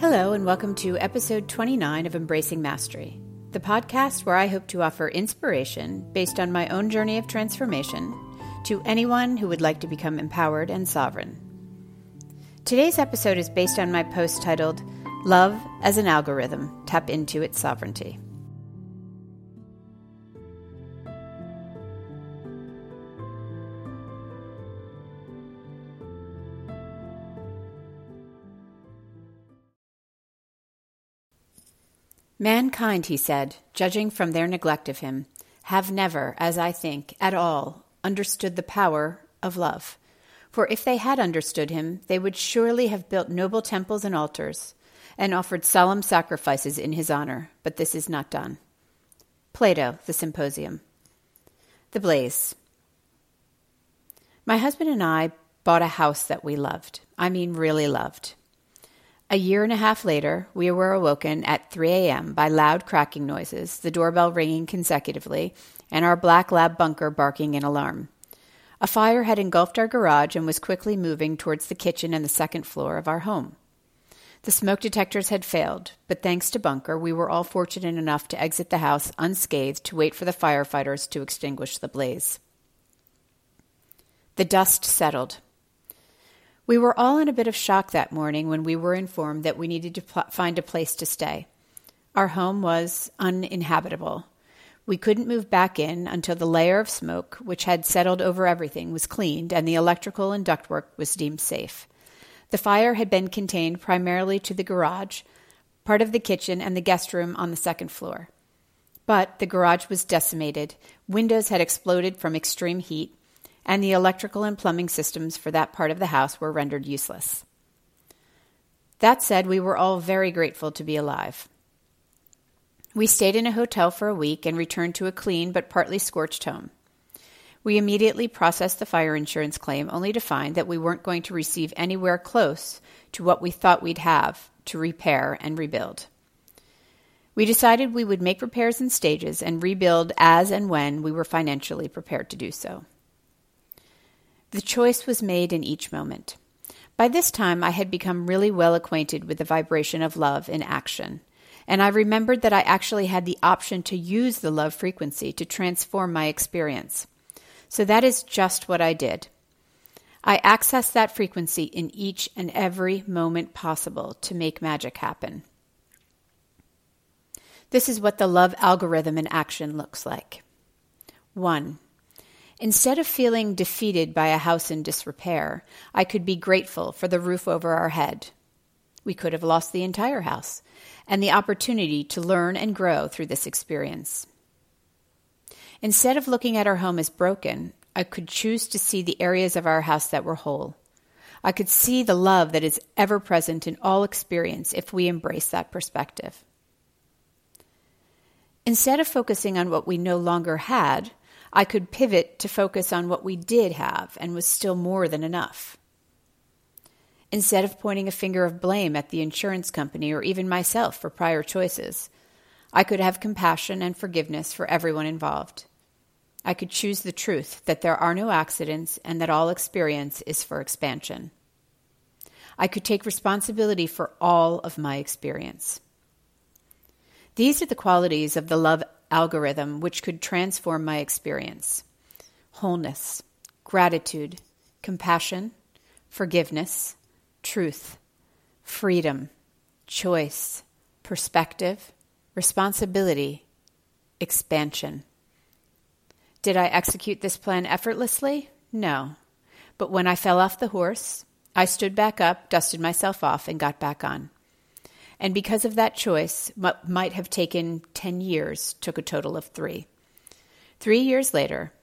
Hello, and welcome to episode 29 of Embracing Mastery, the podcast where I hope to offer inspiration based on my own journey of transformation to anyone who would like to become empowered and sovereign. Today's episode is based on my post titled, Love as an Algorithm, Tap into Its Sovereignty. Mankind, he said, judging from their neglect of him, have never, as I think, at all understood the power of love. For if they had understood him, they would surely have built noble temples and altars, and offered solemn sacrifices in his honor, but this is not done. Plato, the Symposium. The Blaze. My husband and I bought a house that we loved. I mean, really loved. A year and a half later, we were awoken at 3 a.m. by loud cracking noises, the doorbell ringing consecutively, and our black lab bunker barking in alarm. A fire had engulfed our garage and was quickly moving towards the kitchen and the second floor of our home. The smoke detectors had failed, but thanks to bunker, we were all fortunate enough to exit the house unscathed to wait for the firefighters to extinguish the blaze. The dust settled. We were all in a bit of shock that morning when we were informed that we needed to find a place to stay. Our home was uninhabitable. We couldn't move back in until the layer of smoke, which had settled over everything, was cleaned and the electrical and ductwork was deemed safe. The fire had been contained primarily to the garage, part of the kitchen, and the guest room on the second floor. But the garage was decimated, windows had exploded from extreme heat, and the electrical and plumbing systems for that part of the house were rendered useless. That said, we were all very grateful to be alive. We stayed in a hotel for a week and returned to a clean but partly scorched home. We immediately processed the fire insurance claim, only to find that we weren't going to receive anywhere close to what we thought we'd have to repair and rebuild. We decided we would make repairs in stages and rebuild as and when we were financially prepared to do so. The choice was made in each moment. By this time, I had become really well acquainted with the vibration of love in action, and I remembered that I actually had the option to use the love frequency to transform my experience. So that is just what I did. I accessed that frequency in each and every moment possible to make magic happen. This is what the love algorithm in action looks like. 1. Instead of feeling defeated by a house in disrepair, I could be grateful for the roof over our head. We could have lost the entire house, and the opportunity to learn and grow through this experience. Instead of looking at our home as broken, I could choose to see the areas of our house that were whole. I could see the love that is ever present in all experience if we embrace that perspective. Instead of focusing on what we no longer had, I could pivot to focus on what we did have and was still more than enough. Instead of pointing a finger of blame at the insurance company or even myself for prior choices, I could have compassion and forgiveness for everyone involved. I could choose the truth that there are no accidents and that all experience is for expansion. I could take responsibility for all of my experience. These are the qualities of the love algorithm which could transform my experience: wholeness, gratitude, compassion, forgiveness, truth, freedom, choice, perspective, responsibility, expansion. Did I execute this plan effortlessly? No. But when I fell off the horse, I stood back up, dusted myself off, and got back on. And because of that choice, what might have taken 10 years took a total of 3. 3 years later,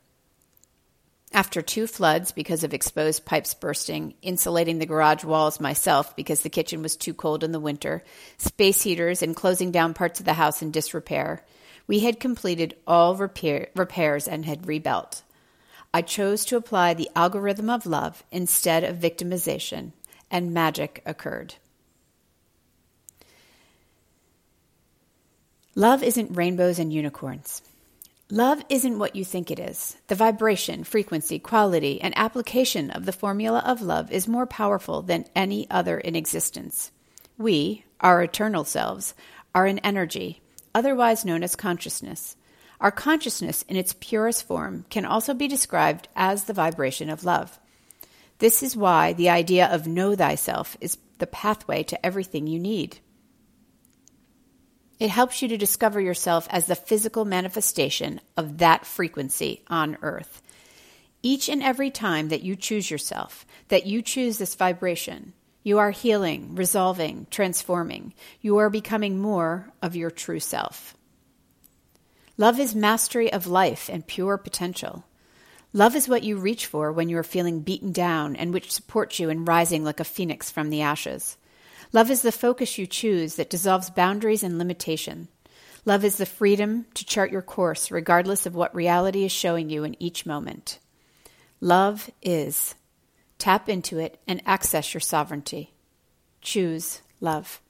after 2 floods because of exposed pipes bursting, insulating the garage walls myself because the kitchen was too cold in the winter, space heaters, and closing down parts of the house in disrepair, we had completed all repairs and had rebuilt. I chose to apply the algorithm of love instead of victimization, and magic occurred. Love isn't rainbows and unicorns. Love isn't what you think it is. The vibration, frequency, quality, and application of the formula of love is more powerful than any other in existence. We, our eternal selves, are an energy, otherwise known as consciousness. Our consciousness in its purest form can also be described as the vibration of love. This is why the idea of know thyself is the pathway to everything you need. It helps you to discover yourself as the physical manifestation of that frequency on earth. Each and every time that you choose yourself, that you choose this vibration, you are healing, resolving, transforming. You are becoming more of your true self. Love is mastery of life and pure potential. Love is what you reach for when you are feeling beaten down and which supports you in rising like a phoenix from the ashes. Love is the focus you choose that dissolves boundaries and limitation. Love is the freedom to chart your course regardless of what reality is showing you in each moment. Love is. Tap into it and access your sovereignty. Choose love.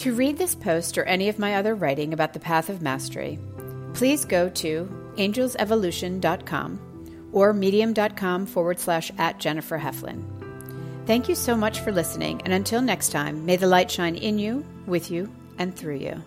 To read this post or any of my other writing about the Path of Mastery, please go to angelsevolution.com or medium.com/@JenniferHeflin. Thank you so much for listening, and until next time, may the light shine in you, with you, and through you.